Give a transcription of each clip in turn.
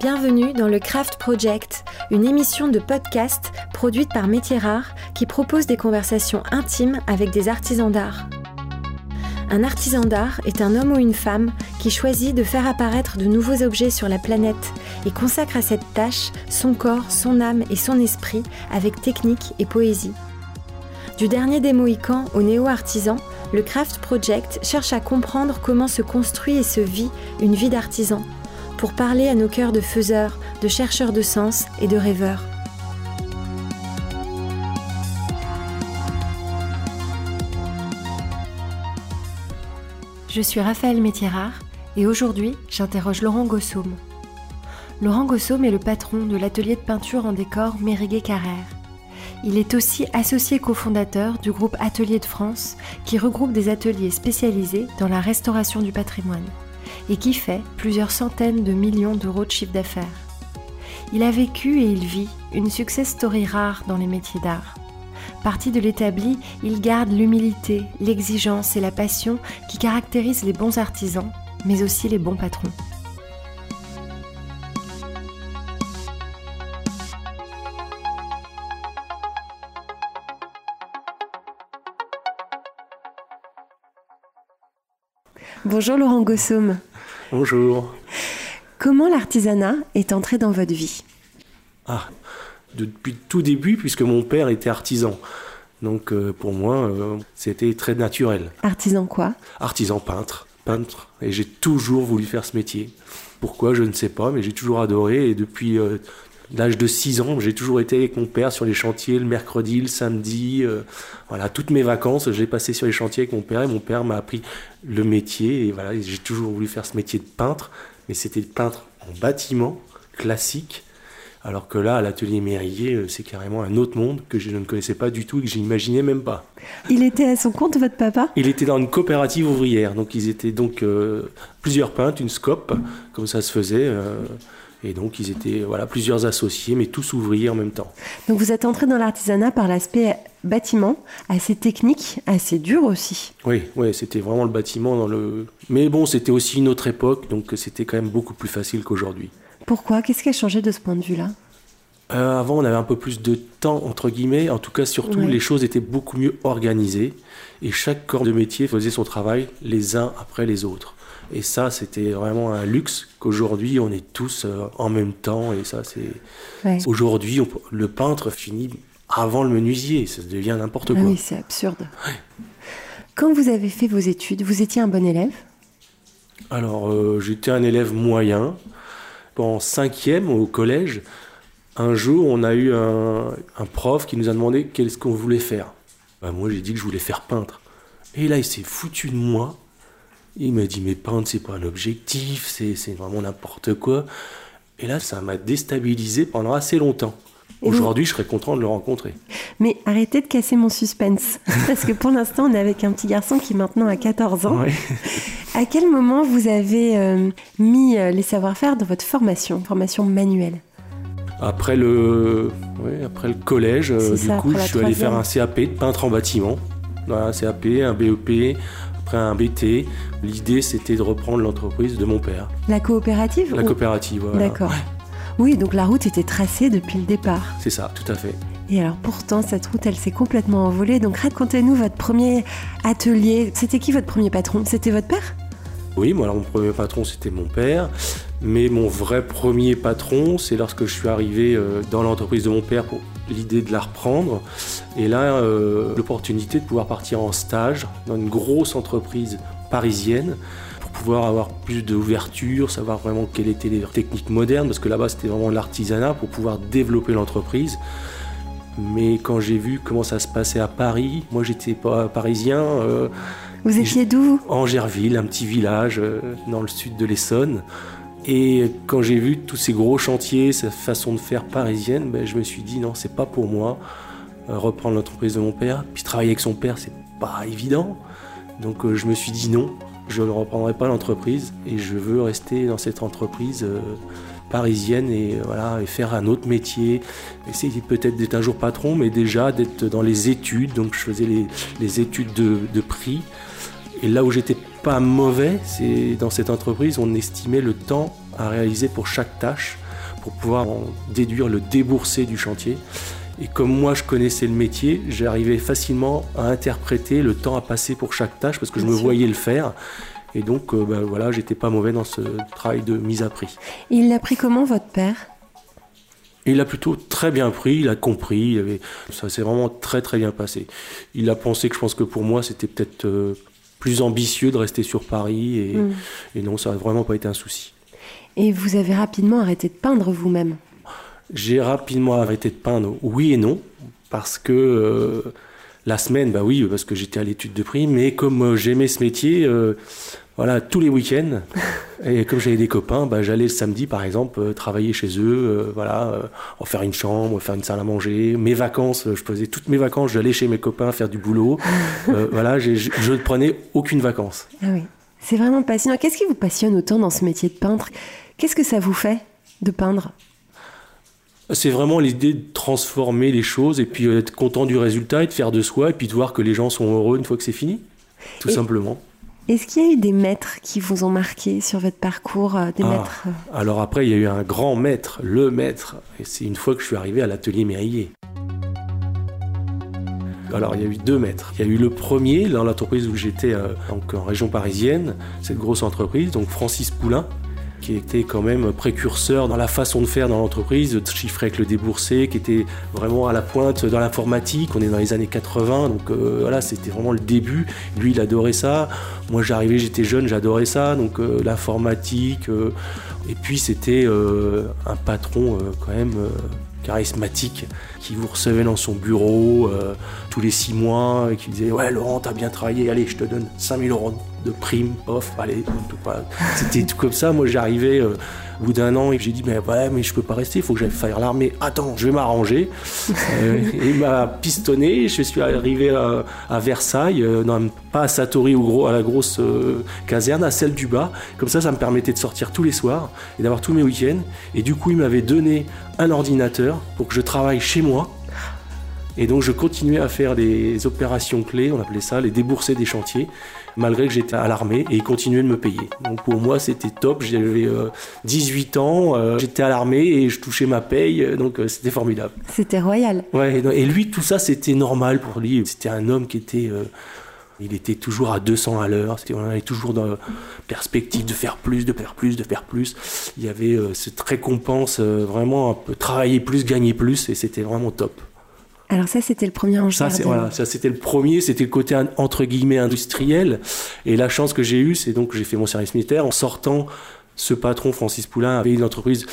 Bienvenue dans le Craft Project, une émission de podcast produite par Métiers Rares qui propose des conversations intimes avec des artisans d'art. Un artisan d'art est un homme ou une femme qui choisit de faire apparaître de nouveaux objets sur la planète et consacre à cette tâche son corps, son âme et son esprit avec technique et poésie. Du dernier des Mohicans au néo-artisan, le Craft Project cherche à comprendre comment se construit et se vit une vie d'artisan, pour parler à nos cœurs de faiseurs, de chercheurs de sens et de rêveurs. Je suis Raphaëlle Métiers Rares et aujourd'hui, j'interroge Laurent Gosseaume. Laurent Gosseaume est le patron de l'atelier de peinture en décor Meriguet Carrère. Il est aussi associé cofondateur du groupe Atelier de France qui regroupe des ateliers spécialisés dans la restauration du patrimoine et qui fait plusieurs centaines de millions d'euros de chiffre d'affaires. Il a vécu et il vit une success story rare dans les métiers d'art. Parti de l'établi, il garde l'humilité, l'exigence et la passion qui caractérisent les bons artisans, mais aussi les bons patrons. Bonjour Laurent Gosseaume. Bonjour. Comment l'artisanat est entré dans votre vie ? Depuis tout début, puisque mon père était artisan. Donc pour moi, c'était très naturel. Artisan quoi ? Artisan peintre. Et j'ai toujours voulu faire ce métier. Pourquoi ? Je ne sais pas, mais j'ai toujours adoré. Et depuis l'âge de 6 ans, j'ai toujours été avec mon père sur les chantiers le mercredi, le samedi. Voilà, toutes mes vacances, j'ai passé sur les chantiers avec mon père. Et mon père m'a appris le métier. Et voilà, j'ai toujours voulu faire ce métier de peintre. Mais c'était peintre en bâtiment, classique. Alors que là, à l'atelier Meriguet, c'est carrément un autre monde que je ne connaissais pas du tout et que je n'imaginais même pas. Il était à son compte, votre papa ? Il était dans une coopérative ouvrière. Donc, ils étaient plusieurs peintres, une scope, comme ça se faisait. Et donc, ils étaient plusieurs associés, mais tous ouvriers en même temps. Donc, vous êtes entré dans l'artisanat par l'aspect bâtiment, assez technique, assez dur aussi. Oui, c'était vraiment le bâtiment. Mais bon, c'était aussi une autre époque, donc c'était quand même beaucoup plus facile qu'aujourd'hui. Pourquoi ? Qu'est-ce qui a changé de ce point de vue-là ? Avant, on avait un peu plus de temps, entre guillemets. En tout cas, surtout, Les choses étaient beaucoup mieux organisées. Et chaque corps de métier faisait son travail les uns après les autres. Et ça, c'était vraiment un luxe qu'aujourd'hui, on est tous en même temps. Et ça, c'est... Ouais. Aujourd'hui, le peintre finit avant le menuisier. Ça devient n'importe quoi. Ah oui, c'est absurde. Ouais. Quand vous avez fait vos études, vous étiez un bon élève ? Alors, j'étais un élève moyen. En 5e, au collège, un jour, on a eu un prof qui nous a demandé qu'est-ce qu'on voulait faire. Moi, j'ai dit que je voulais faire peintre. Et là, il s'est foutu de moi. Il m'a dit, mais peindre, c'est pas un objectif, c'est vraiment n'importe quoi. Et là, ça m'a déstabilisé pendant assez longtemps. Aujourd'hui, je serais content de le rencontrer. Mais arrêtez de casser mon suspense. Parce que pour l'instant, on est avec un petit garçon qui maintenant a 14 ans. Ouais. À quel moment vous avez mis les savoir-faire dans votre formation manuelle ? Après le collège, je suis allé faire un CAP de peintre en bâtiment. Un CAP, un BEP, après un BT. L'idée, c'était de reprendre l'entreprise de mon père. La coopérative ? La coopérative, voilà. D'accord. Ouais. Oui, donc la route était tracée depuis le départ. C'est ça, tout à fait. Et alors pourtant, cette route, elle s'est complètement envolée. Donc racontez-nous votre premier atelier. C'était qui votre premier patron ? C'était votre père ? Oui, moi, alors, mon premier patron, c'était mon père. Mais mon vrai premier patron, c'est lorsque je suis arrivé dans l'entreprise de mon père pour l'idée de la reprendre. Et là, l'opportunité de pouvoir partir en stage dans une grosse entreprise parisienne, pouvoir avoir plus d'ouverture, savoir vraiment quelles étaient les techniques modernes, parce que là-bas c'était vraiment l'artisanat pour pouvoir développer l'entreprise. Mais quand j'ai vu comment ça se passait à Paris, moi j'étais pas parisien. Vous étiez d'où ? Angerville, un petit village dans le sud de l'Essonne. Et quand j'ai vu tous ces gros chantiers, cette façon de faire parisienne, je me suis dit non, c'est pas pour moi. Reprendre l'entreprise de mon père, puis travailler avec son père, c'est pas évident. Donc je me suis dit non. Je ne reprendrai pas l'entreprise et je veux rester dans cette entreprise parisienne et faire un autre métier. Essayer peut-être d'être un jour patron, mais déjà d'être dans les études. Donc je faisais les études de prix Et là où j'étais pas mauvais, c'est dans cette entreprise, on estimait le temps à réaliser pour chaque tâche, pour pouvoir en déduire le déboursé du chantier. Et comme moi, je connaissais le métier, j'arrivais facilement à interpréter le temps à passer pour chaque tâche parce que je me voyais le faire. Et donc, voilà, j'étais pas mauvais dans ce travail de mise à prix. Et il l'a pris comment, votre père ? Il l'a plutôt très bien pris, il a compris, ça s'est vraiment très très bien passé. Il a pensé que je pense que pour moi, c'était peut-être plus ambitieux de rester sur Paris. Et non, ça n'a vraiment pas été un souci. Et vous avez rapidement arrêté de peindre vous-même ? J'ai rapidement arrêté de peindre, oui et non, parce que la semaine, bah oui, parce que j'étais à l'étude de prix, mais comme j'aimais ce métier, voilà, tous les week-ends, et comme j'avais des copains, bah, j'allais le samedi, par exemple, travailler chez eux, en faire une chambre, faire une salle à manger. Mes vacances, je faisais toutes mes vacances, j'allais chez mes copains faire du boulot. Voilà, je ne prenais aucune vacance. Ah oui, c'est vraiment passionnant. Qu'est-ce qui vous passionne autant dans ce métier de peintre ? Qu'est-ce que ça vous fait de peindre ? C'est vraiment l'idée de transformer les choses et puis être content du résultat et de faire de soi et puis de voir que les gens sont heureux une fois que c'est fini, tout simplement. Est-ce qu'il y a eu des maîtres qui vous ont marqué sur votre parcours, maîtres ? Alors après, il y a eu un grand maître, le maître, et c'est une fois que je suis arrivé à l'atelier Meriguet. Alors, il y a eu deux maîtres. Il y a eu le premier, dans l'entreprise où j'étais, donc en région parisienne, cette grosse entreprise, donc Francis Poulain, qui était quand même précurseur dans la façon de faire dans l'entreprise, de chiffrer avec le déboursé, qui était vraiment à la pointe dans l'informatique. On est dans les années 80, donc voilà, c'était vraiment le début. Lui, il adorait ça. Moi, j'arrivais, j'étais jeune, j'adorais ça. Donc l'informatique. Et puis, c'était un patron quand même charismatique qui vous recevait dans son bureau tous les 6 mois et qui disait « Ouais, Laurent, t'as bien travaillé, allez, je te donne 5 000 € de prime, pof, allez. » C'était tout comme ça. Moi, j'arrivais au bout d'un an et j'ai dit « Mais ouais, mais je peux pas rester, il faut que j'aille faire l'armée. Attends, je vais m'arranger. » Et il m'a pistonné. Je suis arrivé à Versailles, pas à Satori, à la grosse caserne, à celle du bas. Comme ça, ça me permettait de sortir tous les soirs et d'avoir tous mes week-ends. Et du coup, il m'avait donné un ordinateur pour que je travaille chez moi. Et donc, je continuais à faire des opérations clés, on appelait ça les déboursés des chantiers, malgré que j'étais à l'armée, et ils continuaient de me payer. Donc, pour moi, c'était top. J'avais 18 ans, j'étais à l'armée et je touchais ma paye, donc c'était formidable. C'était royal. Ouais, et lui, tout ça, c'était normal pour lui. C'était un homme qui était... il était toujours à 200 à l'heure, on allait toujours dans la perspective de faire plus, de faire plus, de faire plus. Il y avait cette récompense, vraiment un peu travailler plus, gagner plus, et c'était vraiment top. Alors ça, c'était le premier enjeu. Voilà, ça, c'était le premier, c'était le côté entre guillemets industriel. Et la chance que j'ai eue, c'est donc que j'ai fait mon service militaire. En sortant, ce patron, Francis Poulain, avait une entreprise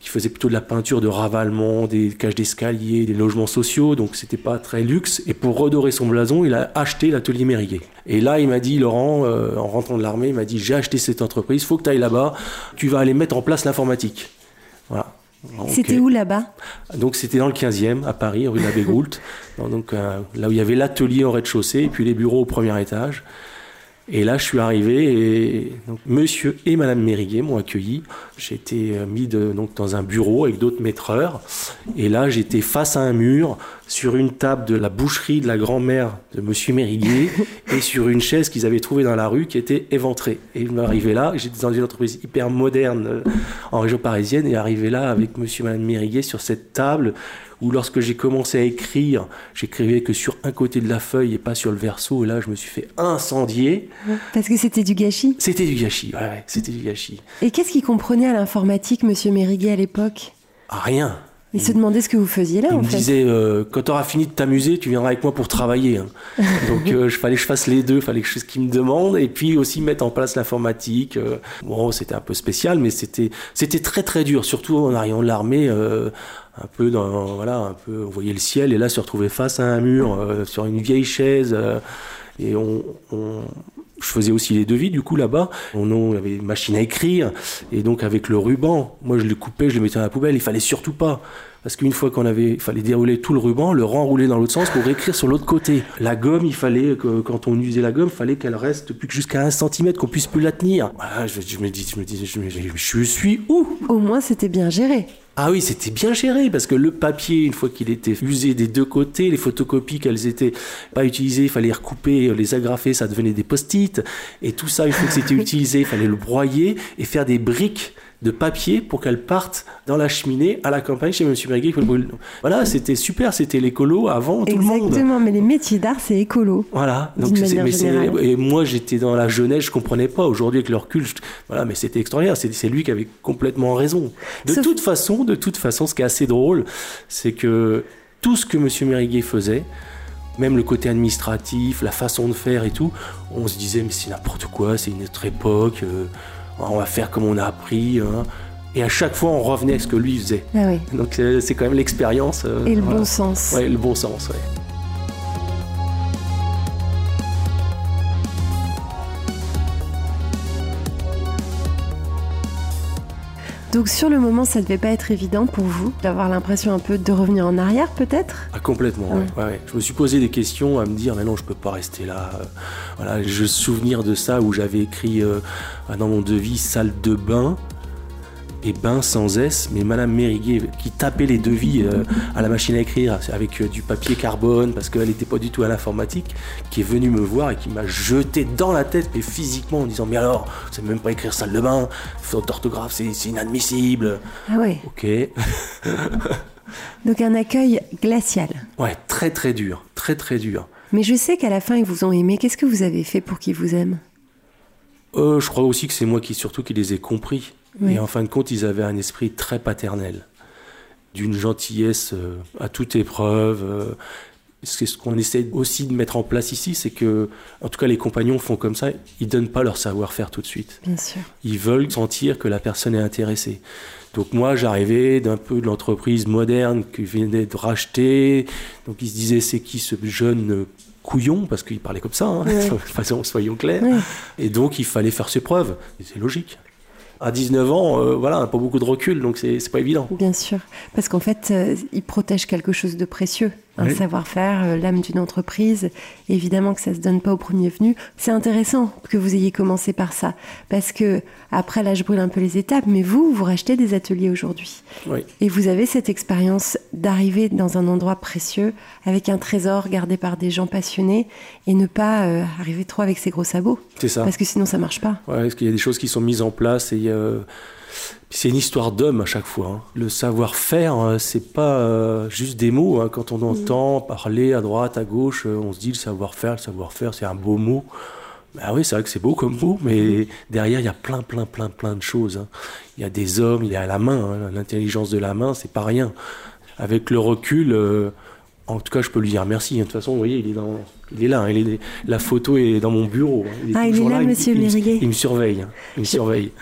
qui faisait plutôt de la peinture de ravalement, des cages d'escalier, des logements sociaux, donc c'était pas très luxe. Et pour redorer son blason, il a acheté l'atelier Meriguet. Et là, il m'a dit, Laurent, en rentrant de l'armée, il m'a dit, j'ai acheté cette entreprise, faut que tu ailles là-bas, tu vas aller mettre en place l'informatique. Voilà. Okay. C'était où là-bas ? Donc c'était dans le 15e, à Paris, rue de la Bégoult, donc là où il y avait l'atelier au rez-de-chaussée et puis les bureaux au premier étage. Et là, je suis arrivé et donc, monsieur et madame Meriguet m'ont accueilli. J'ai été mis dans un bureau avec d'autres maîtreurs. Et là, j'étais face à un mur, sur une table de la boucherie de la grand-mère de monsieur Meriguet et sur une chaise qu'ils avaient trouvée dans la rue qui était éventrée. Et je m'arrivais là, j'étais dans une entreprise hyper moderne en région parisienne et arrivé là avec monsieur et madame Meriguet sur cette table où lorsque j'ai commencé à écrire, j'écrivais que sur un côté de la feuille et pas sur le verso. Et là, je me suis fait incendier. Parce que c'était du gâchis ? C'était du gâchis, ouais, c'était du gâchis. Et qu'est-ce qu'il comprenait à l'informatique, monsieur Meriguet, à l'époque ? Rien. Il se demandait ce que vous faisiez là, en fait. Il me disait, quand tu auras fini de t'amuser, tu viendras avec moi pour travailler. Donc, fallait que je fasse les deux, fallait que je fasse ce qu'il me demande, et puis aussi mettre en place l'informatique. Bon, c'était un peu spécial, mais c'était très, très dur, surtout en arrivant de l'armée. On voyait le ciel et là se retrouver face à un mur, sur une vieille chaise, et je faisais aussi les devis du coup là-bas. On avait une machine à écrire et donc avec le ruban, moi je le coupais, je le mettais dans la poubelle, il fallait surtout pas. Parce qu'une fois il fallait dérouler tout le ruban, le renrouler dans l'autre sens pour réécrire sur l'autre côté. La gomme, il fallait que, quand on usait la gomme, il fallait qu'elle reste plus que jusqu'à 1 centimètre, qu'on puisse plus la tenir. Voilà, je me disais, je suis où ? Au moins, c'était bien géré. Ah oui, c'était bien géré, parce que le papier, une fois qu'il était usé des deux côtés, les photocopies qu'elles étaient pas utilisées, il fallait les recouper, les agrafer, ça devenait des post-it. Et tout ça, une fois que c'était utilisé, il fallait le broyer et faire des briques de papier pour qu'elles partent dans la cheminée à la campagne chez M. Meriguet. Voilà, c'était super, c'était l'écolo avant tout le monde. Exactement, mais les métiers d'art, c'est écolo. Voilà, donc et moi j'étais dans la jeunesse, je ne comprenais pas. Aujourd'hui, avec le recul, mais c'était extraordinaire, c'est lui qui avait complètement raison. De toute façon, ce qui est assez drôle, c'est que tout ce que M. Meriguet faisait, même le côté administratif, la façon de faire et tout, on se disait, mais c'est n'importe quoi, c'est une autre époque... on va faire comme on a appris, hein. Et à chaque fois on revenait à ce que lui faisait. Ah oui. Donc c'est quand même l'expérience et le bon sens. Ouais, le bon sens, ouais. Donc sur le moment, ça devait pas être évident pour vous d'avoir l'impression un peu de revenir en arrière, peut-être ? Ah, complètement, oui. Ouais. Je me suis posé des questions à me dire, mais non, je peux pas rester là. Voilà, je me souviens de ça où j'avais écrit dans mon devis salle de bain et bain sans S, mais Madame Meriguet qui tapait les devis à la machine à écrire avec du papier carbone parce qu'elle n'était pas du tout à l'informatique, qui est venue me voir et qui m'a jeté dans la tête, mais physiquement, en disant « Mais alors, vous ne savez même pas écrire salle de bain, faute d'orthographe, c'est inadmissible. » Ah ouais. Ok. Donc un accueil glacial. Ouais, très très dur, très très dur. Mais je sais qu'à la fin, ils vous ont aimé. Qu'est-ce que vous avez fait pour qu'ils vous aiment ? Je crois aussi que c'est moi qui les ai compris. Oui. Et en fin de compte, ils avaient un esprit très paternel, d'une gentillesse à toute épreuve. C'est ce qu'on essaie aussi de mettre en place ici, c'est que, en tout cas, les compagnons font comme ça, ils ne donnent pas leur savoir-faire tout de suite. Bien sûr. Ils veulent sentir que la personne est intéressée. Donc moi, j'arrivais d'un peu de l'entreprise moderne qui venait de racheter. Donc ils se disaient, c'est qui ce jeune couillon, parce qu'il parlait comme ça, hein. Ouais. De toute façon, soyons clairs. Ouais. Et donc, il fallait faire ses preuves. Et c'est logique. À 19 ans, on n'a pas beaucoup de recul, donc c'est pas évident. Bien sûr, parce qu'en fait, ils protègent quelque chose de précieux, un savoir-faire, l'âme d'une entreprise. Et évidemment que ça se donne pas au premier venu. C'est intéressant que vous ayez commencé par ça, parce que après, là, je brûle un peu les étapes, mais vous rachetez des ateliers aujourd'hui. Oui. Et vous avez cette expérience d'arriver dans un endroit précieux, avec un trésor gardé par des gens passionnés, et ne pas arriver trop avec ses gros sabots. C'est ça. Parce que sinon, ça marche pas. Ouais, parce qu'il y a des choses qui sont mises en place et c'est une histoire d'homme à chaque fois. Le savoir-faire, c'est pas juste des mots. Quand on entend parler à droite, à gauche, on se dit le savoir-faire, c'est un beau mot. Ah oui, c'est vrai que c'est beau comme mot, mais derrière, il y a plein de choses. Il y a des hommes, il y a la main. L'intelligence de la main, c'est pas rien. Avec le recul, en tout cas, je peux lui dire merci. De toute façon, vous voyez, il est là, hein, la photo est dans mon bureau. Hein, il est là, monsieur Meriguet. Il me surveille.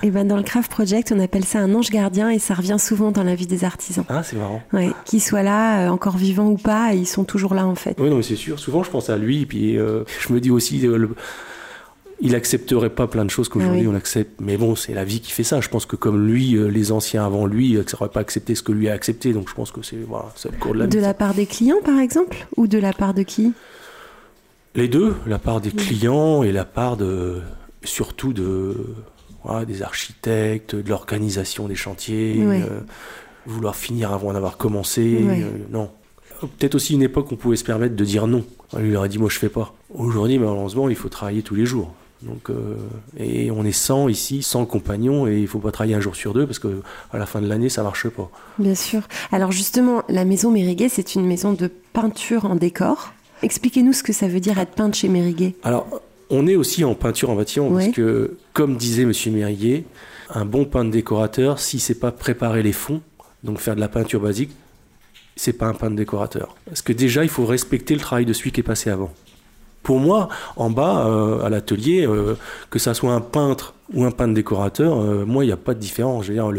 Et ben dans le Craft Project, on appelle ça un ange gardien et ça revient souvent dans la vie des artisans. Ah, c'est marrant. Ouais, qu'ils soient là, encore vivants ou pas, ils sont toujours là en fait. Oui, non, mais c'est sûr. Souvent, je pense à lui et puis je me dis aussi... Il accepterait pas plein de choses qu'aujourd'hui on accepte. Mais bon, c'est la vie qui fait ça. Je pense que comme lui, les anciens avant lui, n'auraient pas accepté ce que lui a accepté. Donc je pense que c'est le cours de la vie. De la part des clients, par exemple ? Ou de la part de qui ? Les deux. La part des clients et la part surtout des architectes, de l'organisation des chantiers. Oui. Vouloir finir avant d'avoir commencé. Oui. Non. Peut-être aussi une époque où on pouvait se permettre de dire non. On lui aurait dit, moi je fais pas. Aujourd'hui, malheureusement, il faut travailler tous les jours. Donc, et on est 100 ici, 100 compagnons, et il ne faut pas travailler un jour sur deux parce qu'à la fin de l'année, ça ne marche pas. Bien sûr. Alors justement, la maison Meriguet, c'est une maison de peinture en décor. Expliquez-nous ce que ça veut dire être peintre chez Meriguet. Alors, on est aussi en peinture en bâtiment parce que, comme disait M. Meriguet, un bon peintre décorateur, si ce n'est pas préparer les fonds, donc faire de la peinture basique, c'est pas un peintre décorateur. Parce que déjà, il faut respecter le travail de celui qui est passé avant. Pour moi, en bas, à l'atelier, que ça soit un peintre ou un peintre décorateur, moi, il n'y a pas de différence. Je veux dire,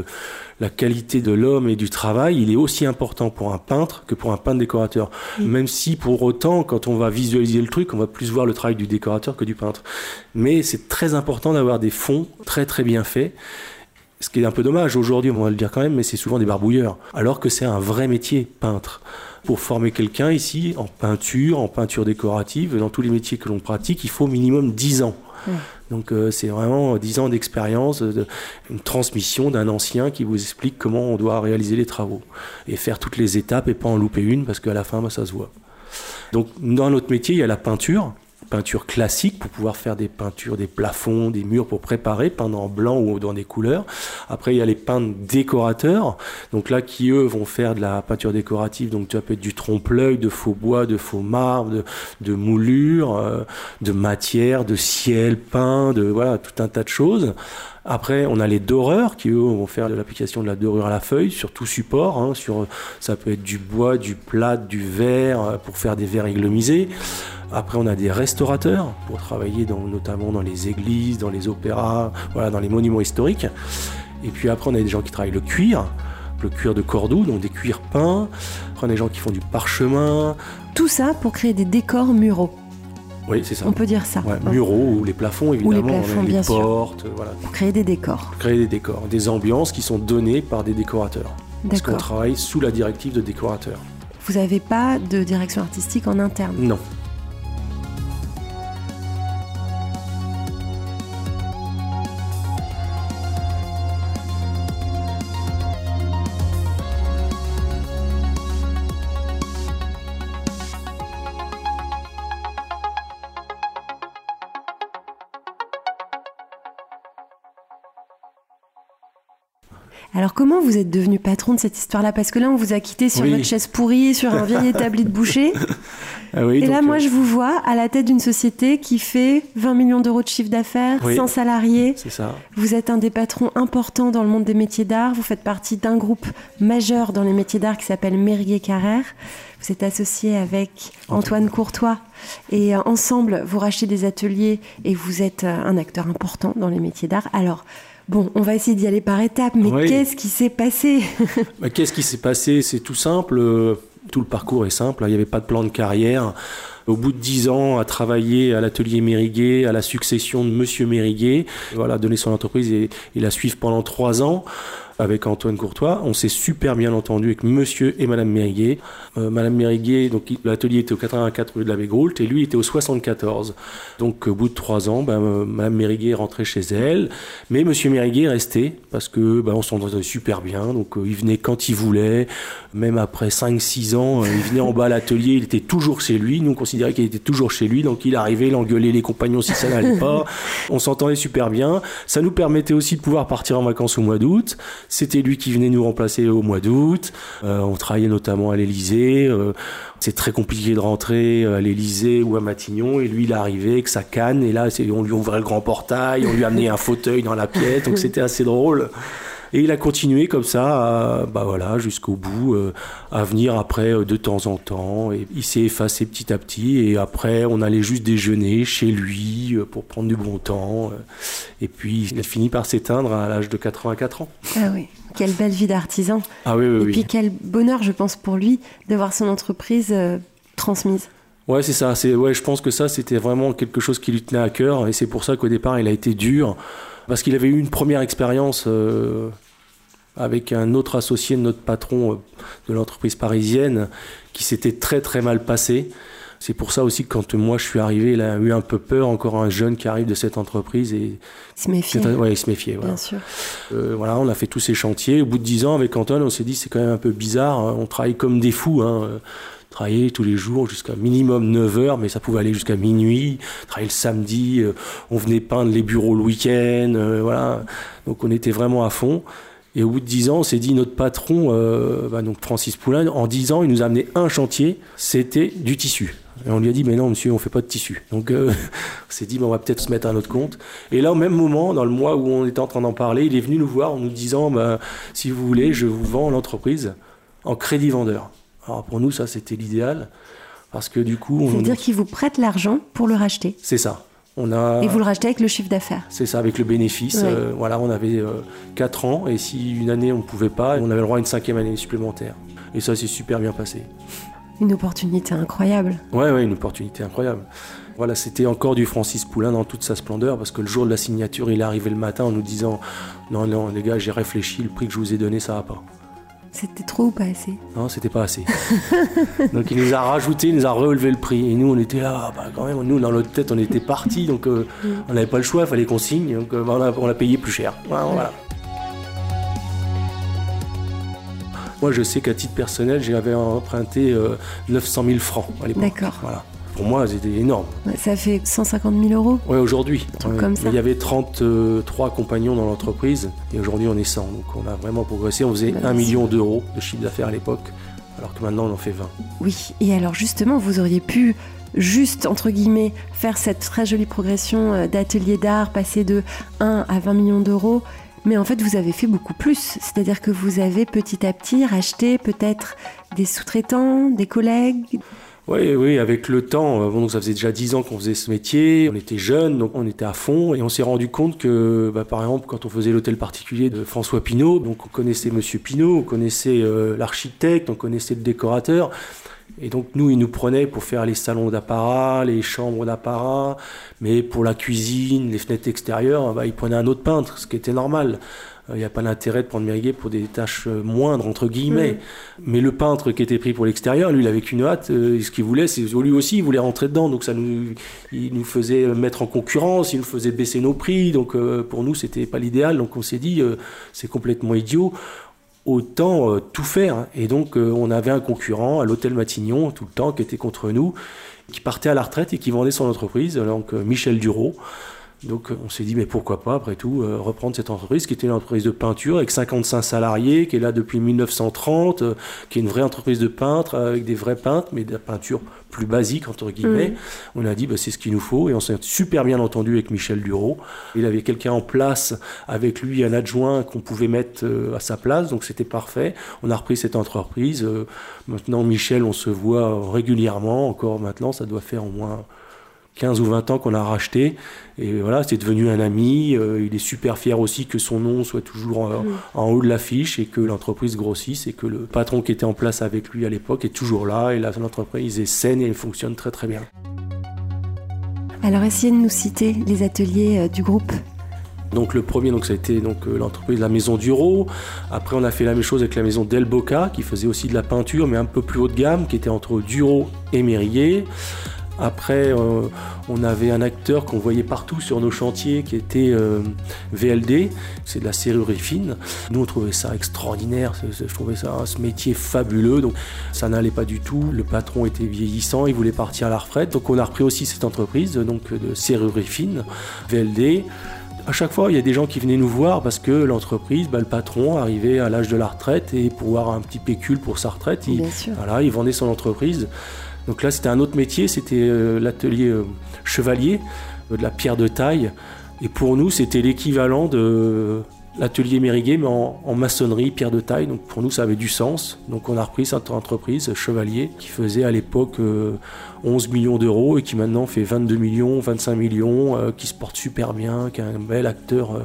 la qualité de l'homme et du travail, il est aussi important pour un peintre que pour un peintre décorateur. Mmh. Même si, pour autant, quand on va visualiser le truc, on va plus voir le travail du décorateur que du peintre. Mais c'est très important d'avoir des fonds très, très bien faits. Ce qui est un peu dommage aujourd'hui, on va le dire quand même, mais c'est souvent des barbouilleurs, alors que c'est un vrai métier, peintre. Pour former quelqu'un ici, en peinture décorative, dans tous les métiers que l'on pratique, il faut au minimum 10 ans. Mmh. Donc c'est vraiment 10 ans d'expérience, une transmission d'un ancien qui vous explique comment on doit réaliser les travaux et faire toutes les étapes et pas en louper une parce qu'à la fin, bah, ça se voit. Donc dans notre métier, il y a la peinture classique pour pouvoir faire des peintures, des plafonds, des murs pour préparer, peindre en blanc ou dans des couleurs. Après, il y a les peintres décorateurs, donc là, qui eux vont faire de la peinture décorative, donc ça peut être du trompe-l'œil, de faux bois, de faux marbre, de moulures, de matière, de ciel peint, de voilà, tout un tas de choses. Après, on a les doreurs qui, eux, vont faire de l'application de la dorure à la feuille sur tout support. Hein, ça peut être du bois, du plâtre, du verre pour faire des verres églemisés. Après, on a des restaurateurs pour travailler notamment dans les églises, dans les opéras, voilà, dans les monuments historiques. Et puis après, on a des gens qui travaillent le cuir de Cordoue, donc des cuirs peints. Après, on a des gens qui font du parchemin. Tout ça pour créer des décors muraux. Oui, c'est ça. On peut dire ça. Ouais, ouais. Muraux ou les plafonds, évidemment. Ou les plafonds, bien sûr. Les portes, voilà. Pour créer des décors. Des ambiances qui sont données par des décorateurs. D'accord. Parce qu'on travaille sous la directive de décorateurs. Vous n'avez pas de direction artistique en interne ? Non. Alors comment vous êtes devenu patron de cette histoire-là ? Parce que là, on vous a quitté sur votre chaise pourrie, sur un vieil établi de boucher. Ah oui, et là, moi, je vous vois à la tête d'une société qui fait 20 millions d'euros de chiffre d'affaires, 100 salariés. C'est ça. Vous êtes un des patrons importants dans le monde des métiers d'art. Vous faites partie d'un groupe majeur dans les métiers d'art qui s'appelle Meriguet Carrère. Vous êtes associé avec Antoine Courtois. Et ensemble, vous rachetez des ateliers et vous êtes un acteur important dans les métiers d'art. Alors... Bon, on va essayer d'y aller par étapes, mais qu'est-ce qui s'est passé ? Qu'est-ce qui s'est passé ? C'est tout simple, tout le parcours est simple, il n'y avait pas de plan de carrière. Au bout de 10 ans, à travailler à l'atelier Meriguet, à la succession de Monsieur Meriguet, voilà, donner son entreprise et la suivre pendant 3 ans avec Antoine Courtois. On s'est super bien entendu avec Monsieur et Madame Meriguet. Madame Meriguet, donc l'atelier était au 84 rue de l'Abbé Groult et lui était au 74. Donc au bout de 3 ans, Madame Meriguet est rentrée chez elle, mais Monsieur Meriguet est resté parce que on s'entendait super bien. Donc il venait quand il voulait, même après 5-6 ans, il venait en bas à l'atelier, il était toujours chez lui. Nous, on dirait qu'il était toujours chez lui, donc il arrivait, il engueulait les compagnons si ça n'allait pas. On s'entendait super bien. Ça nous permettait aussi de pouvoir partir en vacances au mois d'août. C'était lui qui venait nous remplacer au mois d'août. On travaillait notamment à l'Élysée. C'est très compliqué de rentrer à l'Élysée ou à Matignon. Et lui, il arrivait avec sa canne. Et là, on lui ouvrait le grand portail. On lui amenait un fauteuil dans la pièce. Donc, c'était assez drôle. Et il a continué comme ça, jusqu'au bout, à venir après de temps en temps. Et il s'est effacé petit à petit. Et après, on allait juste déjeuner chez lui pour prendre du bon temps. Et puis, il a fini par s'éteindre à l'âge de 84 ans. Ah oui, quelle belle vie d'artisan. Ah oui, oui, et puis, quel bonheur, je pense, pour lui, de voir son entreprise transmise. Ouais, c'est ça. Je pense que ça, c'était vraiment quelque chose qui lui tenait à cœur. Et c'est pour ça qu'au départ, il a été dur. Parce qu'il avait eu une première expérience avec un autre associé de notre patron de l'entreprise parisienne qui s'était très très mal passé. C'est pour ça aussi que quand moi je suis arrivé, il a eu un peu peur, encore un jeune qui arrive de cette entreprise. Et... il se méfiait. Voilà. Bien sûr. On a fait tous ces chantiers. Au bout de 10 ans, avec Antoine, on s'est dit c'est quand même un peu bizarre. On travaille comme des fous. Travailler tous les jours jusqu'à minimum 9h, mais ça pouvait aller jusqu'à minuit. Travailler le samedi, on venait peindre les bureaux le week-end, Donc on était vraiment à fond. Et au bout de 10 ans, on s'est dit, notre patron, donc Francis Poulain, en 10 ans, il nous a amené un chantier, c'était du tissu. Et on lui a dit, mais non, monsieur, on ne fait pas de tissu. Donc, on s'est dit, on va peut-être se mettre à notre compte. Et là, au même moment, dans le mois où on était en train d'en parler, il est venu nous voir en nous disant, si vous voulez, je vous vends l'entreprise en crédit vendeur. Alors pour nous, ça, c'était l'idéal, parce que du coup... C'est-à-dire qu'ils vous prêtent l'argent pour le racheter. C'est ça. Et vous le rachetez avec le chiffre d'affaires. C'est ça, avec le bénéfice. Oui. On avait 4 ans, et si une année, on ne pouvait pas, on avait le droit à une 5e année supplémentaire. Et ça, c'est super bien passé. Une opportunité incroyable. Oui, une opportunité incroyable. Voilà, c'était encore du Francis Poulain dans toute sa splendeur, parce que le jour de la signature, il est arrivé le matin en nous disant « Non, les gars, j'ai réfléchi, le prix que je vous ai donné, ça va pas. » C'était trop ou pas assez? Non, c'était pas assez. Donc il nous a rajouté, il nous a relevé le prix. Et nous, on était là, quand même, nous, dans notre tête, on était partis, donc on n'avait pas le choix, il fallait qu'on signe, donc on l'a payé plus cher. Voilà. Moi, je sais qu'à titre personnel, j'avais emprunté 900 000 francs à l'époque. D'accord. Voilà. Pour moi, c'était énorme. Ça fait 150 000 euros? Oui, aujourd'hui. Un truc comme ça. Il y avait 33 compagnons dans l'entreprise et aujourd'hui, on est 100. Donc, on a vraiment progressé. On faisait 1 million d'euros de chiffre d'affaires à l'époque, alors que maintenant, on en fait 20. Oui, et alors justement, vous auriez pu juste, entre guillemets, faire cette très jolie progression d'atelier d'art, passer de 1 à 20 millions d'euros. Mais en fait, vous avez fait beaucoup plus. C'est-à-dire que vous avez petit à petit racheté peut-être des sous-traitants, des collègues. Oui, avec le temps, donc ça faisait déjà 10 ans qu'on faisait ce métier, on était jeunes, donc on était à fond, et on s'est rendu compte que, par exemple, quand on faisait l'hôtel particulier de François Pinault, donc on connaissait Monsieur Pinault, on connaissait l'architecte, on connaissait le décorateur, et donc nous, ils nous prenaient pour faire les salons d'apparat, les chambres d'apparat, mais pour la cuisine, les fenêtres extérieures, ils prenaient un autre peintre, ce qui était normal. Il n'y a pas d'intérêt de prendre Meriguet pour des tâches moindres, entre guillemets. Mais le peintre qui était pris pour l'extérieur, lui, il avait qu'une hâte. Ce qu'il voulait, c'est lui aussi, il voulait rentrer dedans. Donc, il nous faisait mettre en concurrence, il nous faisait baisser nos prix. Donc, pour nous, ce n'était pas l'idéal. Donc, on s'est dit, c'est complètement idiot. Autant tout faire. Et donc, on avait un concurrent à l'hôtel Matignon, tout le temps, qui était contre nous, qui partait à la retraite et qui vendait son entreprise, donc Michel Durot. Donc on s'est dit, mais pourquoi pas, après tout, reprendre cette entreprise qui était une entreprise de peinture avec 55 salariés, qui est là depuis 1930, qui est une vraie entreprise de peintres, avec des vrais peintres, mais de la peinture plus basique, entre guillemets. On a dit, c'est ce qu'il nous faut. Et on s'est super bien entendu avec Michel Durot. Il avait quelqu'un en place, avec lui, un adjoint qu'on pouvait mettre à sa place, donc c'était parfait. On a repris cette entreprise. Maintenant, Michel, on se voit régulièrement, encore maintenant, ça doit faire au moins 15 ou 20 ans qu'on a racheté, et voilà, c'est devenu un ami. Il est super fier aussi que son nom soit toujours en haut de l'affiche et que l'entreprise grossisse et que le patron qui était en place avec lui à l'époque est toujours là, et l'entreprise est saine et elle fonctionne très très bien. Alors, essayez de nous citer les ateliers du groupe. Donc le premier, ça a été l'entreprise de la maison Durot. Après, on a fait la même chose avec la maison Del Boca, qui faisait aussi de la peinture, mais un peu plus haut de gamme, qui était entre Durot et Meriguet. Après, on avait un acteur qu'on voyait partout sur nos chantiers qui était VLD, c'est de la serrurerie fine. Nous, on trouvait ça extraordinaire, je trouvais ça ce métier fabuleux, donc ça n'allait pas du tout. Le patron était vieillissant, il voulait partir à la retraite, donc on a repris aussi cette entreprise de serrurerie fine, VLD. À chaque fois, il y a des gens qui venaient nous voir parce que l'entreprise, le patron arrivait à l'âge de la retraite et pour avoir un petit pécule pour sa retraite, il vendait son entreprise. Donc là, c'était un autre métier, c'était l'atelier Chevalier, de la pierre de taille. Et pour nous, c'était l'équivalent de l'atelier Meriguet, mais en maçonnerie, pierre de taille. Donc pour nous, ça avait du sens. Donc on a repris cette entreprise, Chevalier, qui faisait à l'époque 11 millions d'euros et qui maintenant fait 22 millions, 25 millions, qui se porte super bien, qui est un bel acteur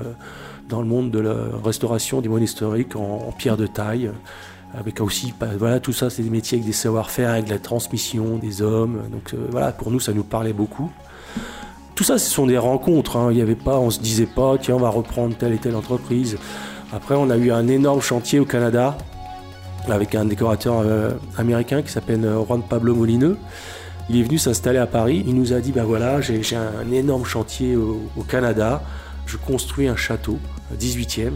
dans le monde de la restauration des monuments historiques en pierre de taille. Avec aussi, tout ça, c'est des métiers avec des savoir-faire, avec la transmission des hommes. Donc pour nous, ça nous parlait beaucoup. Tout ça, ce sont des rencontres. Il y avait pas, on se disait pas, tiens, on va reprendre telle et telle entreprise. Après, on a eu un énorme chantier au Canada avec un décorateur américain qui s'appelle Juan Pablo Molyneux. Il est venu s'installer à Paris. Il nous a dit, j'ai un énorme chantier au Canada. Je construis un château, 18e.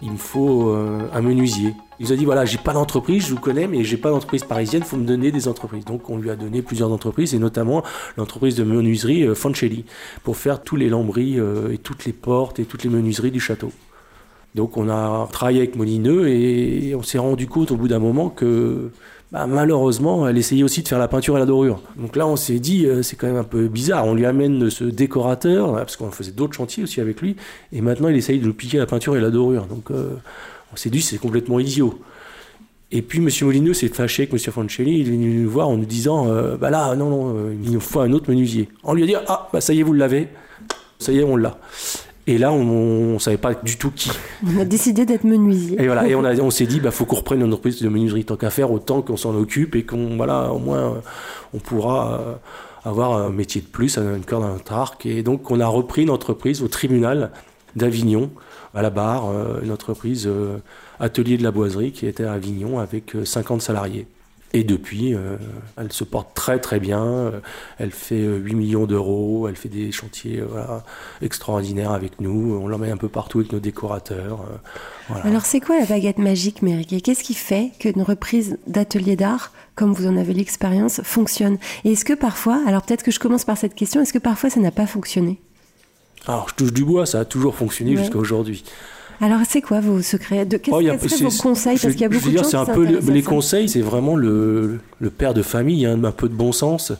Il me faut un menuisier. Il nous a dit, j'ai pas d'entreprise, je vous connais, mais j'ai pas d'entreprise parisienne, faut me donner des entreprises. Donc, on lui a donné plusieurs entreprises, et notamment l'entreprise de menuiserie Fancelli, pour faire tous les lambris et toutes les portes et toutes les menuiseries du château. Donc, on a travaillé avec Molineux et on s'est rendu compte au bout d'un moment que, malheureusement, elle essayait aussi de faire la peinture et la dorure. Donc là, on s'est dit, c'est quand même un peu bizarre. On lui amène ce décorateur, parce qu'on faisait d'autres chantiers aussi avec lui, et maintenant, il essaye de nous piquer la peinture et la dorure. Donc, on s'est dit, c'est complètement idiot. Et puis, M. Molyneux s'est fâché avec M. Fancelli. Il est venu nous voir en nous disant, non, il nous faut un autre menuisier. On lui a dit, ça y est, vous l'avez. Ça y est, on l'a. Et là, on ne savait pas du tout qui. On a décidé d'être menuisier. Et voilà, et on s'est dit, faut qu'on reprenne une entreprise de menuiserie. Tant qu'à faire, autant qu'on s'en occupe et qu'on, au moins, on pourra avoir un métier de plus, une corde à notre arc. Et donc on a repris une entreprise au tribunal d'Avignon, à la barre, une entreprise Atelier de la Boiserie qui était à Avignon avec 50 salariés. Et depuis, elle se porte très très bien, elle fait 8 millions d'euros, elle fait des chantiers extraordinaires avec nous, on l'emmène un peu partout avec nos décorateurs. Voilà. Alors c'est quoi la baguette magique, Meriguet? Qu'est-ce qui fait qu'une reprise d'atelier d'art, comme vous en avez l'expérience, fonctionne? Et est-ce que parfois, alors peut-être que je commence par cette question, est-ce que parfois ça n'a pas fonctionné? Alors je touche du bois, ça a toujours fonctionné jusqu'à aujourd'hui. Alors, c'est quoi vos secrets? Quels sont vos conseils? Parce qu'il y a beaucoup de choses. Les conseils, c'est vraiment le père de famille, hein, un peu de bon sens.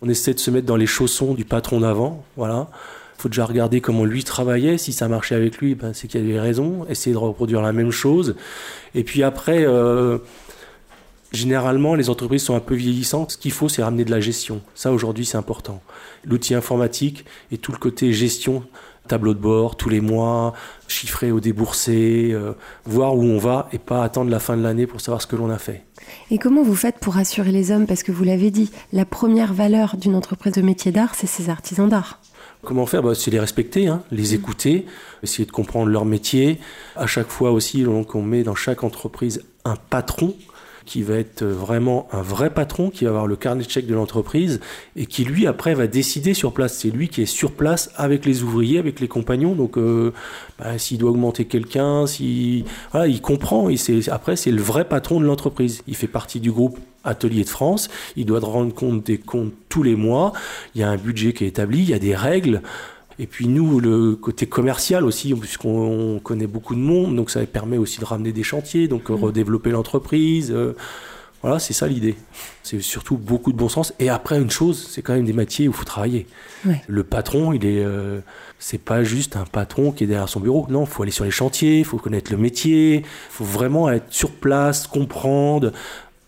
On essaie de se mettre dans les chaussons du patron d'avant. Voilà. Il faut déjà regarder comment lui travaillait. Si ça marchait avec lui, ben, c'est qu'il y avait raison. Essayer de reproduire la même chose. Et puis après, généralement, les entreprises sont un peu vieillissantes. Ce qu'il faut, c'est ramener de la gestion. Ça, aujourd'hui, c'est important. L'outil informatique et tout le côté gestion. Tableau de bord tous les mois, chiffrer au déboursé, voir où on va et pas attendre la fin de l'année pour savoir ce que l'on a fait. Et comment vous faites pour rassurer les hommes? Parce que vous l'avez dit, la première valeur d'une entreprise de métier d'art, c'est ses artisans d'art. Comment faire? C'est les respecter, hein, les écouter, essayer de comprendre leur métier. À chaque fois aussi, donc, on met dans chaque entreprise un patron qui va être vraiment un vrai patron, qui va avoir le carnet de chèques de l'entreprise et qui, lui, après, va décider sur place. C'est lui qui est sur place avec les ouvriers, avec les compagnons. Donc, s'il doit augmenter quelqu'un, il comprend. Et après, c'est le vrai patron de l'entreprise. Il fait partie du groupe Atelier de France. Il doit rendre compte des comptes tous les mois. Il y a un budget qui est établi, il y a des règles. Et puis nous, le côté commercial aussi, puisqu'on connaît beaucoup de monde, donc ça permet aussi de ramener des chantiers, donc redévelopper l'entreprise. Voilà, c'est ça l'idée. C'est surtout beaucoup de bon sens. Et après, une chose, c'est quand même des métiers où il faut travailler. Ouais. Le patron, c'est pas juste un patron qui est derrière son bureau. Non, il faut aller sur les chantiers, il faut connaître le métier, il faut vraiment être sur place, comprendre.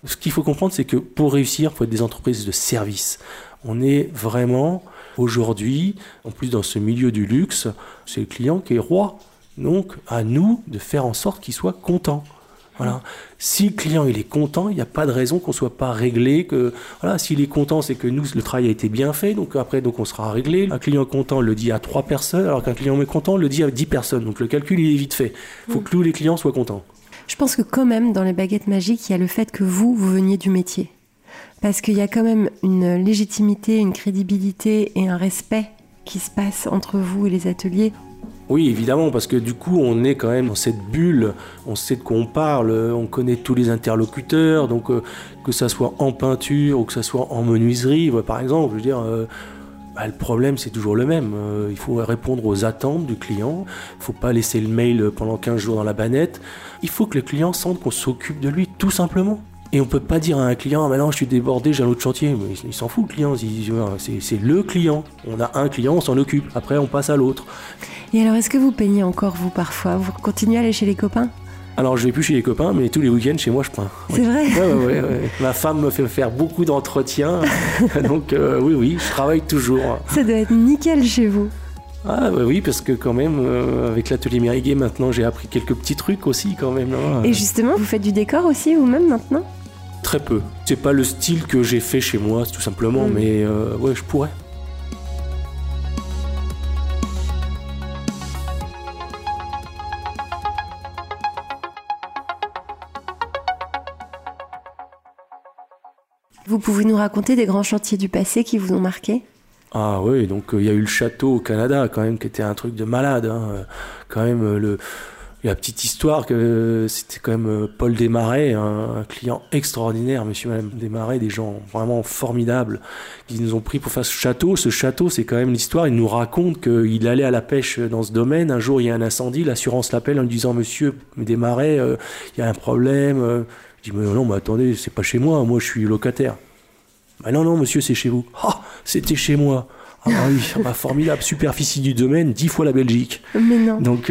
Ce qu'il faut comprendre, c'est que pour réussir, il faut être des entreprises de service. On est vraiment... Aujourd'hui, en plus dans ce milieu du luxe, c'est le client qui est roi. Donc, à nous de faire en sorte qu'il soit content. Voilà. Si le client il est content, il n'y a pas de raison qu'on ne soit pas réglé. S'il est content, c'est que nous, le travail a été bien fait. Donc après, on sera réglé. Un client content le dit à 3 personnes, alors qu'un client mécontent le dit à 10 personnes. Donc le calcul, il est vite fait. Il faut que tous les clients soient contents. Je pense que quand même, dans les baguettes magiques, il y a le fait que vous veniez du métier. Parce qu'il y a quand même une légitimité, une crédibilité et un respect qui se passe entre vous et les ateliers. Oui, évidemment, parce que du coup, on est quand même dans cette bulle, on sait de quoi on parle, on connaît tous les interlocuteurs, donc que ça soit en peinture ou que ça soit en menuiserie, par exemple, je veux dire... le problème, c'est toujours le même. Il faut répondre aux attentes du client. Il ne faut pas laisser le mail pendant 15 jours dans la bannette. Il faut que le client sente qu'on s'occupe de lui, tout simplement. Et on ne peut pas dire à un client « maintenant je suis débordé, j'ai un autre chantier ». Il s'en fout, le client. C'est le client. On a un client, on s'en occupe. Après, on passe à l'autre. Et alors, est-ce que vous peignez encore, vous, parfois? Vous continuez à aller chez les copains? Alors, je ne vais plus chez les copains, mais tous les week-ends, chez moi, je peins. Oui. C'est vrai? Oui. Ma femme me fait faire beaucoup d'entretiens. Donc, oui, je travaille toujours. Ça doit être nickel chez vous. Ah, bah oui, parce que quand même, avec l'atelier Meriguet, maintenant, j'ai appris quelques petits trucs aussi, quand même. Hein. Et justement, vous faites du décor aussi, vous-même, maintenant? Très peu. C'est pas le style que j'ai fait chez moi, tout simplement, mais je pourrais. Vous pouvez nous raconter des grands chantiers du passé qui vous ont marqué? Ah oui, donc il y a eu le château au Canada, quand même, qui était un truc de malade. Hein. Quand même, la petite histoire, que c'était quand même Paul Desmarais, un client extraordinaire, monsieur et madame Desmarais, des gens vraiment formidables, qui nous ont pris pour faire ce château. Ce château, c'est quand même l'histoire, il nous raconte qu'il allait à la pêche dans ce domaine. Un jour, il y a un incendie, l'assurance l'appelle en lui disant « Monsieur Desmarais, il y a un problème ». Je dis, mais non, mais attendez, c'est pas chez moi, moi je suis locataire. Bah non, monsieur, c'est chez vous. Ah, c'était chez moi. Ah oui, formidable, superficie du domaine, 10 fois la Belgique. Mais non. Donc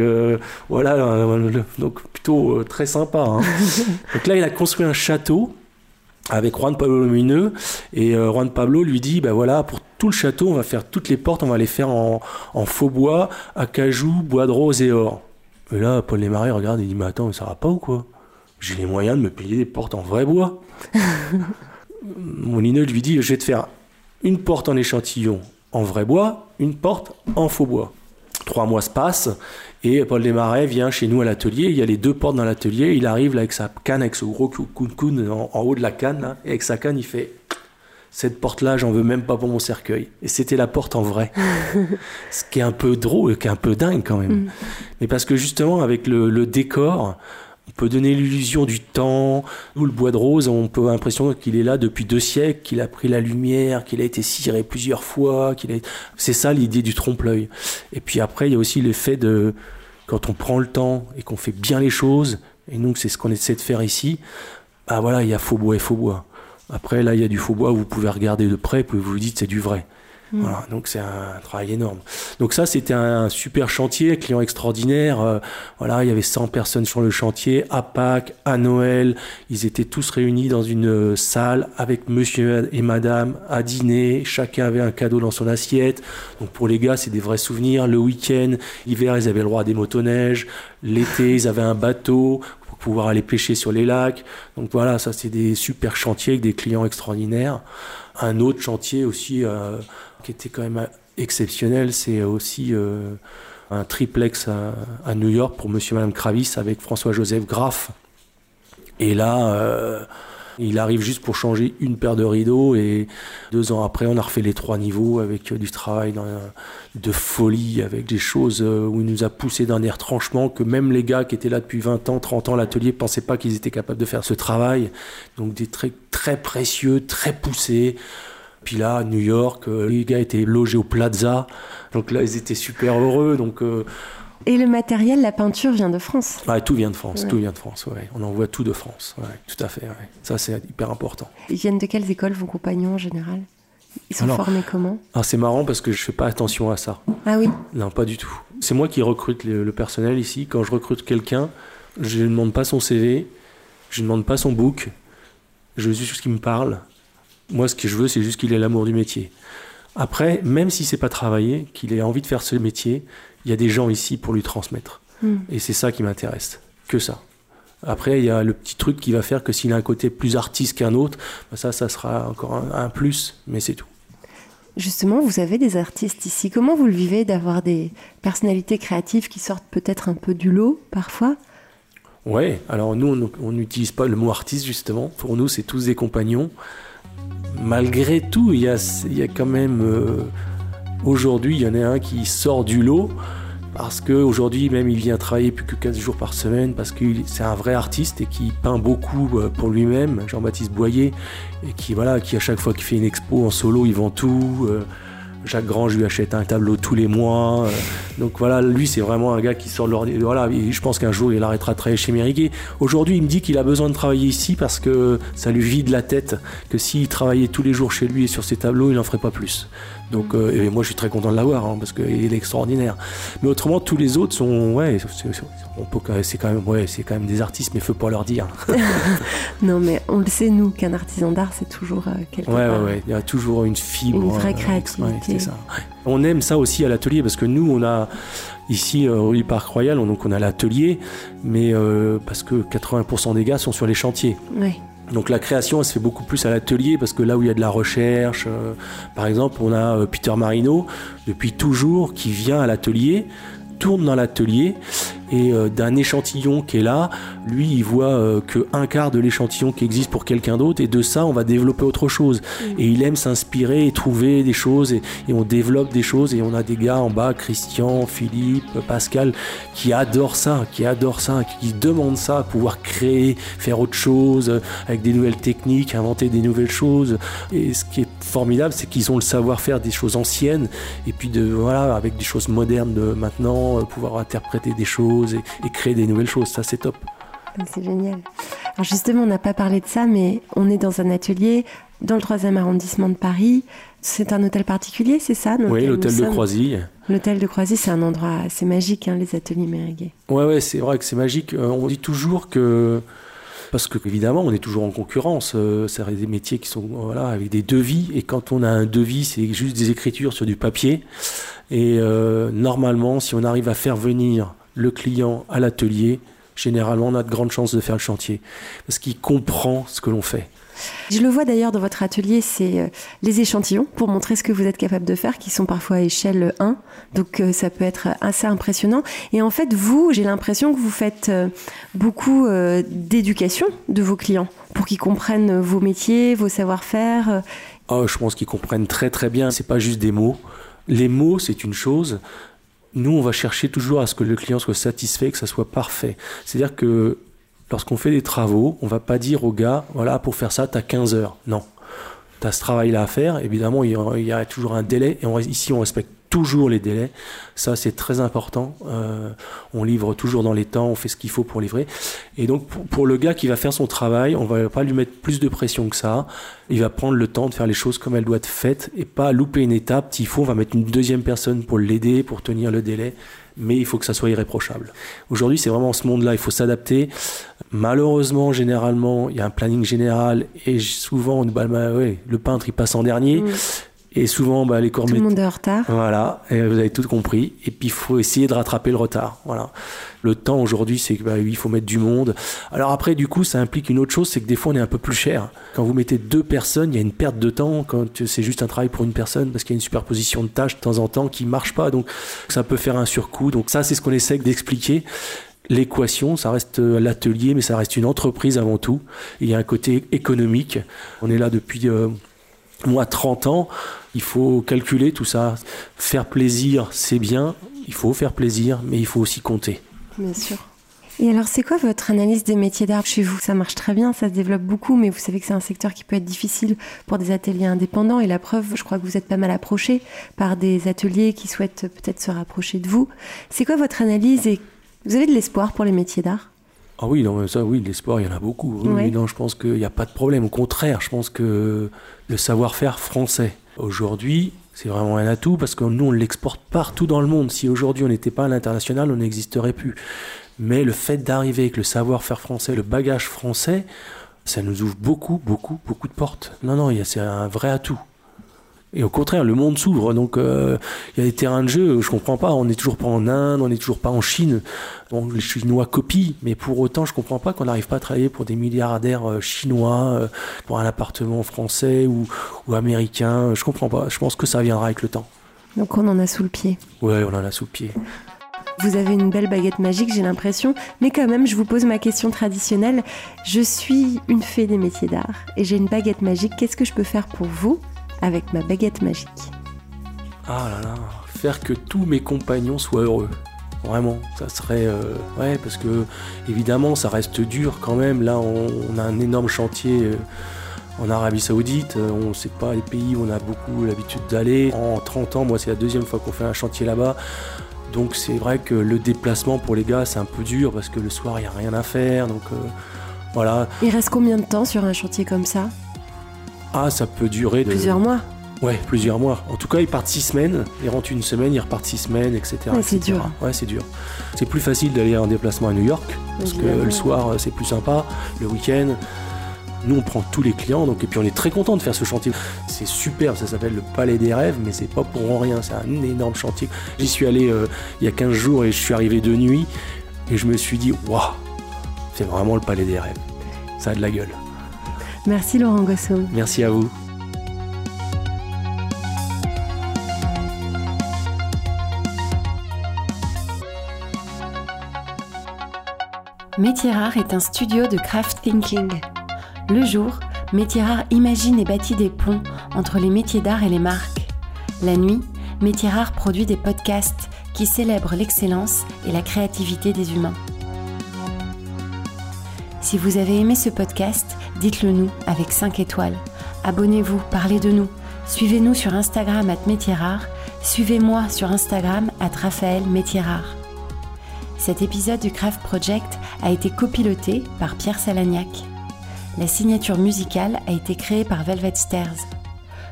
donc plutôt très sympa. Hein. Donc là, il a construit un château avec Juan Pablo Molyneux, et Juan Pablo lui dit, pour tout le château, on va faire toutes les portes, on va les faire en faux bois, acajou, bois de rose et or. Et là, Paul Desmarais regarde et dit, mais attends, ça va pas ou quoi? J'ai les moyens de me payer des portes en vrai bois. Molyneux lui dit, je vais te faire Une porte en échantillon en vrai bois, une porte en faux bois. 3 mois se passent et Paul Desmarais vient chez nous à l'atelier. Il y a les 2 portes dans l'atelier. Il arrive là avec sa canne, avec ce gros coucoune en haut de la canne. Là, et avec sa canne, il fait « Cette porte-là, j'en veux même pas pour mon cercueil. » Et c'était la porte en vrai. Ce qui est un peu drôle, qui est un peu dingue quand même. Mm. Mais parce que justement, avec le décor, on peut donner l'illusion du temps. Nous, le bois de rose, on peut avoir l'impression qu'il est là depuis 2 siècles, qu'il a pris la lumière, qu'il a été ciré plusieurs fois. C'est ça l'idée du trompe-l'œil. Et puis après, il y a aussi l'effet de quand on prend le temps et qu'on fait bien les choses, et donc c'est ce qu'on essaie de faire ici, bah voilà, il y a faux bois et faux bois. Après, là, il y a du faux bois, vous pouvez regarder de près, vous vous dites c'est du vrai. Mmh. Voilà, donc c'est un travail énorme. Donc ça, c'était un super chantier, client extraordinaire. Voilà, il y avait 100 personnes sur le chantier, à Pâques, à Noël. Ils étaient tous réunis dans une salle avec monsieur et madame à dîner. Chacun avait un cadeau dans son assiette. Donc pour les gars, c'est des vrais souvenirs. Le week-end, l'hiver, ils avaient le droit à des motoneiges. L'été, ils avaient un bateau pour pouvoir aller pêcher sur les lacs. Donc voilà, ça, c'est des super chantiers avec des clients extraordinaires. Un autre chantier aussi... qui était quand même exceptionnel, c'est aussi un triplex à New York pour monsieur et madame Kravis avec François-Joseph Graff. Et là, il arrive juste pour changer une paire de rideaux et 2 ans après, on a refait les 3 niveaux avec du travail de folie, avec des choses où il nous a poussé dans des retranchements que même les gars qui étaient là depuis 20 ans, 30 ans à l'atelier ne pensaient pas qu'ils étaient capables de faire ce travail. Donc des trucs très précieux, très poussés. Puis là, à New York, les gars étaient logés au Plaza. Donc là, ils étaient super heureux. Donc, Et le matériel, la peinture vient de France. Ah, tout vient de France, ouais. Tout vient de France, ouais. On envoie tout de France, ouais, tout à fait. Ouais. Ça, c'est hyper important. Ils viennent de quelles écoles, vos compagnons, en général ? Ils sont formés comment ? Ah, c'est marrant parce que je ne fais pas attention à ça. Ah oui ? Non, pas du tout. C'est moi qui recrute le personnel ici. Quand je recrute quelqu'un, je ne lui demande pas son CV, je ne demande pas son book, je veux juste qu'il me parle. Moi, ce que je veux, c'est juste qu'il ait l'amour du métier. Après, même si c'est pas travaillé, qu'il ait envie de faire ce métier, il y a des gens ici pour lui transmettre. Mmh. Et c'est ça qui m'intéresse, que ça. Après, il y a le petit truc qui va faire que s'il a un côté plus artiste qu'un autre, ben ça sera encore un plus, mais c'est tout. Justement, vous avez des artistes ici. Comment vous le vivez d'avoir des personnalités créatives qui sortent peut-être un peu du lot, parfois ? Ouais, alors nous, on n'utilise pas le mot artiste, justement. Pour nous, c'est tous des compagnons. Malgré tout, il y a quand même... aujourd'hui, il y en a un qui sort du lot parce qu'aujourd'hui, même, il vient travailler plus que 15 jours par semaine parce que c'est un vrai artiste et qui peint beaucoup pour lui-même, Jean-Baptiste Boyer, et qui à chaque fois qu'il fait une expo en solo, il vend tout. Jacques Grange lui achète un tableau tous les mois. Donc voilà, lui, c'est vraiment un gars qui sort de l'ordinaire. Voilà, je pense qu'un jour, il arrêtera de travailler chez Meriguet. Aujourd'hui, il me dit qu'il a besoin de travailler ici parce que ça lui vide la tête, que s'il travaillait tous les jours chez lui et sur ses tableaux, il n'en ferait pas plus. Donc, et moi, je suis très content de l'avoir parce qu'il est extraordinaire. Mais autrement, tous les autres sont... Ouais, c'est quand même des artistes, mais il ne faut pas leur dire. Non, mais on le sait, nous, qu'un artisan d'art, c'est toujours quelque part... Ouais, il y a toujours une fibre. Une vraie créativité. C'est ça. On aime ça aussi à l'atelier parce que nous, on a ici rue Parc Royal, donc on a l'atelier, mais parce que 80% des gars sont sur les chantiers. Oui. Donc la création, elle se fait beaucoup plus à l'atelier parce que là où il y a de la recherche, par exemple, on a Peter Marino depuis toujours qui vient à l'atelier, tourne dans l'atelier et d'un échantillon qui est là, lui il voit que un quart de l'échantillon qui existe pour quelqu'un d'autre et de ça on va développer autre chose. Et il aime s'inspirer et trouver des choses et on développe des choses et on a des gars en bas, Christian, Philippe, Pascal, qui adorent ça, qui demandent ça, pouvoir créer, faire autre chose avec des nouvelles techniques, inventer des nouvelles choses. Et ce qui est formidable, c'est qu'ils ont le savoir-faire des choses anciennes et puis avec des choses modernes de maintenant, pouvoir interpréter des choses et créer des nouvelles choses, ça c'est top. C'est génial. Alors justement, on n'a pas parlé de ça, mais on est dans un atelier dans le 3e arrondissement de Paris. C'est un hôtel particulier, c'est ça ? Oui, l'hôtel de Croisie. L'hôtel de Croisie, c'est un endroit assez magique, hein, les ateliers Meriguet. Ouais, c'est vrai que c'est magique. On dit toujours que... Parce que, évidemment, on est toujours en concurrence. C'est des métiers qui sont avec des devis. Et quand on a un devis, c'est juste des écritures sur du papier. Et normalement, si on arrive à faire venir le client à l'atelier, généralement, on a de grandes chances de faire le chantier, parce qu'il comprend ce que l'on fait. Je le vois d'ailleurs dans votre atelier, c'est les échantillons pour montrer ce que vous êtes capable de faire, qui sont parfois à échelle 1, donc ça peut être assez impressionnant. Et en fait, vous, j'ai l'impression que vous faites beaucoup d'éducation de vos clients pour qu'ils comprennent vos métiers, vos savoir-faire. Oh, je pense qu'ils comprennent très très bien, c'est pas juste des mots. Les mots, c'est une chose. Nous, on va chercher toujours à ce que le client soit satisfait, que ça soit parfait. C'est-à-dire que lorsqu'on fait des travaux, on ne va pas dire au gars, voilà, pour faire ça, tu as 15 heures. Non, tu as ce travail-là à faire. Évidemment, il y a toujours un délai. Et ici, on respecte toujours les délais. Ça, c'est très important. On livre toujours dans les temps. On fait ce qu'il faut pour livrer. Et donc, pour le gars qui va faire son travail, on ne va pas lui mettre plus de pression que ça. Il va prendre le temps de faire les choses comme elles doivent être faites et pas louper une étape. S'il faut, on va mettre une deuxième personne pour l'aider, pour tenir le délai. Mais il faut que ça soit irréprochable. Aujourd'hui, c'est vraiment ce monde-là, il faut s'adapter. Malheureusement, généralement, il y a un planning général et souvent, le peintre, il passe en dernier. Mmh. Et souvent, les corps... Tout le monde est en retard. Voilà, et vous avez tout compris. Et puis, il faut essayer de rattraper le retard. Voilà. Le temps, aujourd'hui, c'est qu'il faut mettre du monde. Alors après, du coup, ça implique une autre chose, c'est que des fois, on est un peu plus cher. Quand vous mettez deux personnes, il y a une perte de temps. Quand c'est juste un travail pour une personne, parce qu'il y a une superposition de tâches de temps en temps qui ne marche pas. Donc, ça peut faire un surcoût. Donc ça, c'est ce qu'on essaie d'expliquer. L'équation, ça reste l'atelier, mais ça reste une entreprise avant tout. Et il y a un côté économique. On est là depuis... Moi, 30 ans, il faut calculer tout ça. Faire plaisir, c'est bien. Il faut faire plaisir, mais il faut aussi compter. Bien sûr. Et alors, c'est quoi votre analyse des métiers d'art chez vous? Ça marche très bien, ça se développe beaucoup, mais vous savez que c'est un secteur qui peut être difficile pour des ateliers indépendants. Et la preuve, je crois que vous êtes pas mal approchés par des ateliers qui souhaitent peut-être se rapprocher de vous. C'est quoi votre analyse et vous avez de l'espoir pour les métiers d'art? Ah oui, non, ça, oui, de l'espoir, il y en a beaucoup. Oui. Mais non, je pense qu'il n'y a pas de problème. Au contraire, je pense que le savoir-faire français, aujourd'hui, c'est vraiment un atout parce que nous, on l'exporte partout dans le monde. Si aujourd'hui, on n'était pas à l'international, on n'existerait plus. Mais le fait d'arriver avec le savoir-faire français, le bagage français, ça nous ouvre beaucoup, beaucoup, beaucoup de portes. Non, c'est un vrai atout. Et au contraire, le monde s'ouvre, donc il y a des terrains de jeu, je comprends pas, on n'est toujours pas en Inde, on n'est toujours pas en Chine, bon, les Chinois copient, mais pour autant je comprends pas qu'on n'arrive pas à travailler pour des milliardaires chinois, pour un appartement français ou américain, je comprends pas, je pense que ça viendra avec le temps. Donc on en a sous le pied. Ouais, on en a sous le pied. Vous avez une belle baguette magique, j'ai l'impression, mais quand même, je vous pose ma question traditionnelle, je suis une fée des métiers d'art, et j'ai une baguette magique, qu'est-ce que je peux faire pour vous ? Avec ma baguette magique. Ah là là, faire que tous mes compagnons soient heureux. Vraiment, ça serait... ouais, parce que, évidemment, ça reste dur quand même. Là, on a un énorme chantier en Arabie Saoudite. On ne sait pas les pays où on a beaucoup l'habitude d'aller. En 30 ans, moi, c'est la deuxième fois qu'on fait un chantier là-bas. Donc, c'est vrai que le déplacement, pour les gars, c'est un peu dur parce que le soir, il n'y a rien à faire. Donc, voilà. Il reste combien de temps sur un chantier comme ça ? Ah, ça peut durer... Plusieurs mois. Ouais, plusieurs mois. En tout cas, ils partent 6 semaines, ils rentrent 1 semaine, ils repartent 6 semaines, etc. Ouais, c'est etc. dur. Ouais, c'est dur. C'est plus facile d'aller en déplacement à New York, parce que le soir, c'est plus sympa, le week-end. Nous, on prend tous les clients, donc, et puis on est très content de faire ce chantier. C'est superbe, ça s'appelle le Palais des Rêves, mais c'est pas pour rien, c'est un énorme chantier. J'y suis allé il y a 15 jours et je suis arrivé de nuit, et je me suis dit, waouh, c'est vraiment le Palais des Rêves. Ça a de la gueule. Merci Laurent Gosseaume. Merci à vous. Métiers Rares est un studio de craft thinking. Le jour, Métiers Rares imagine et bâtit des ponts entre les métiers d'art et les marques. La nuit, Métiers Rares produit des podcasts qui célèbrent l'excellence et la créativité des humains. Si vous avez aimé ce podcast, dites-le nous avec 5 étoiles. Abonnez-vous, parlez de nous. Suivez-nous sur Instagram @métiersrares. Suivez-moi sur Instagram @RaphaëlleMétiesRares. Cet épisode du Craft Project a été copiloté par Pierre Salagnac. La signature musicale a été créée par Velvet Stairs.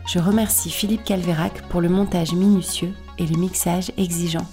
Je remercie Philippe Calverac pour le montage minutieux et le mixage exigeant.